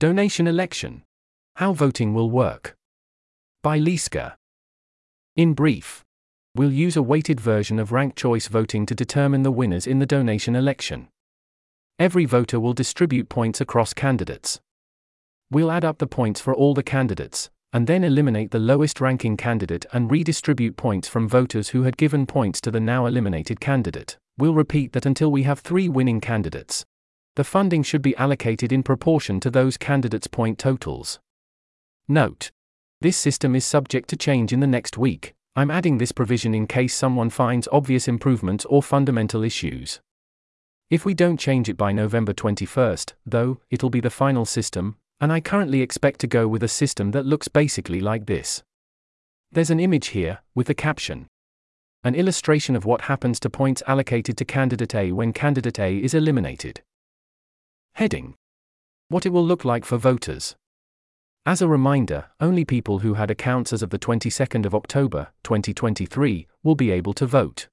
Donation Election: How Voting Will Work, by Liska. In brief, we'll use a weighted version of ranked choice voting to determine the winners in the donation election. Every voter will distribute points across candidates. We'll add up the points for all the candidates, and then eliminate the lowest ranking candidate and redistribute points from voters who had given points to the now eliminated candidate. We'll repeat that until we have 3 winning candidates. The funding should be allocated in proportion to those candidates' point totals. Note: this system is subject to change in the next week. I'm adding this provision in case someone finds obvious improvements or fundamental issues. If we don't change it by November 21st, though, it'll be the final system, and I currently expect to go with a system that looks basically like this. There's an image here, with the caption, "An illustration of what happens to points allocated to Candidate A when Candidate A is eliminated." Heading: what it will look like for voters. As a reminder, only people who had accounts as of the 22nd of October, 2023, will be able to vote.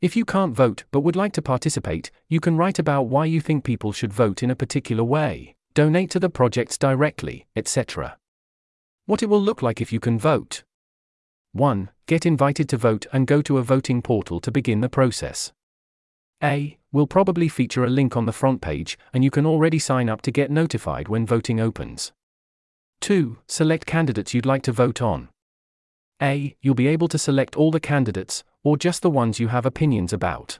If you can't vote but would like to participate, you can write about why you think people should vote in a particular way, donate to the projects directly, etc. What it will look like if you can vote. 1. Get invited to vote and go to a voting portal to begin the process. A. Will probably feature a link on the front page, and you can already sign up to get notified when voting opens. 2. Select candidates you'd like to vote on. A. You'll be able to select all the candidates, or just the ones you have opinions about.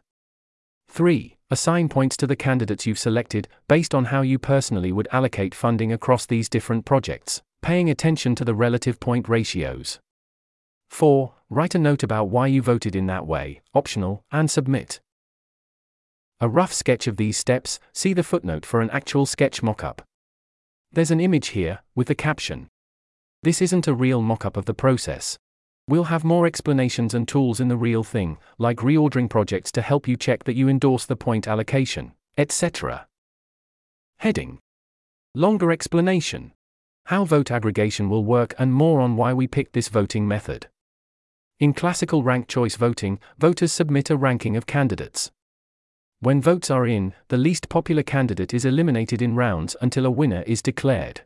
3. Assign points to the candidates you've selected, based on how you personally would allocate funding across these different projects, paying attention to the relative point ratios. 4. Write a note about why you voted in that way, optional, and submit. A rough sketch of these steps, see the footnote for an actual sketch mock-up. There's an image here, with the caption, "This isn't a real mock-up of the process. We'll have more explanations and tools in the real thing, like reordering projects to help you check that you endorse the point allocation, etc." Heading: longer explanation, how vote aggregation will work, and more on why we picked this voting method. In classical ranked choice voting, voters submit a ranking of candidates. When votes are in, the least popular candidate is eliminated in rounds until a winner is declared.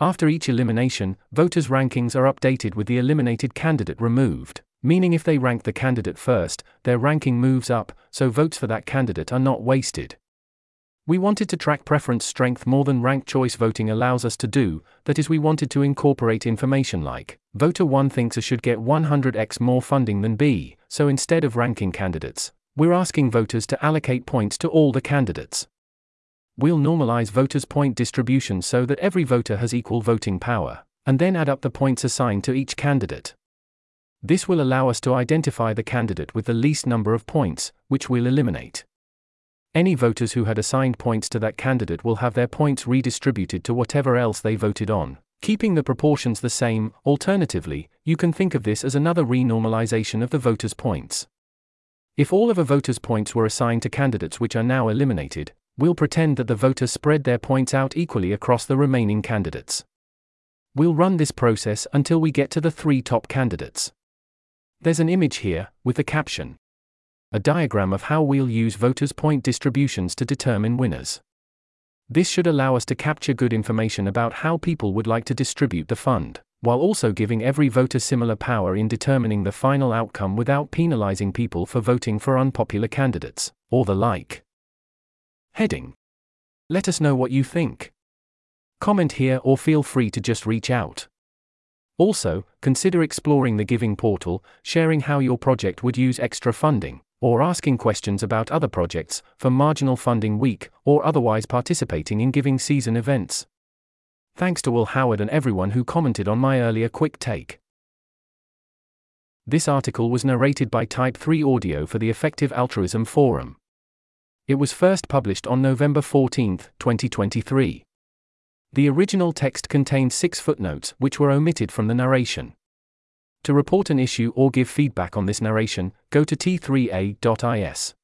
After each elimination, voters' rankings are updated with the eliminated candidate removed, meaning if they rank the candidate first, their ranking moves up, so votes for that candidate are not wasted. We wanted to track preference strength more than ranked choice voting allows us to do, that is, we wanted to incorporate information like, voter 1 thinks A should get 100x more funding than B, so instead of ranking candidates, we're asking voters to allocate points to all the candidates. We'll normalize voters' point distribution so that every voter has equal voting power, and then add up the points assigned to each candidate. This will allow us to identify the candidate with the least number of points, which we'll eliminate. Any voters who had assigned points to that candidate will have their points redistributed to whatever else they voted on, keeping the proportions the same. Alternatively, you can think of this as another renormalization of the voters' points. If all of a voter's points were assigned to candidates which are now eliminated, we'll pretend that the voters spread their points out equally across the remaining candidates. We'll run this process until we get to the 3 top candidates. There's an image here, with the caption, "A diagram of how we'll use voters' point distributions to determine winners." This should allow us to capture good information about how people would like to distribute the fund, while also giving every voter similar power in determining the final outcome without penalizing people for voting for unpopular candidates, or the like. Heading: let us know what you think. Comment here or feel free to just reach out. Also, consider exploring the Giving Portal, sharing how your project would use extra funding, or asking questions about other projects, for Marginal Funding Week, or otherwise participating in Giving Season events. Thanks to Will Howard and everyone who commented on my earlier quick take. This article was narrated by Type 3 Audio for the Effective Altruism Forum. It was first published on November 14, 2023. The original text contained 6 footnotes which were omitted from the narration. To report an issue or give feedback on this narration, go to t3a.is.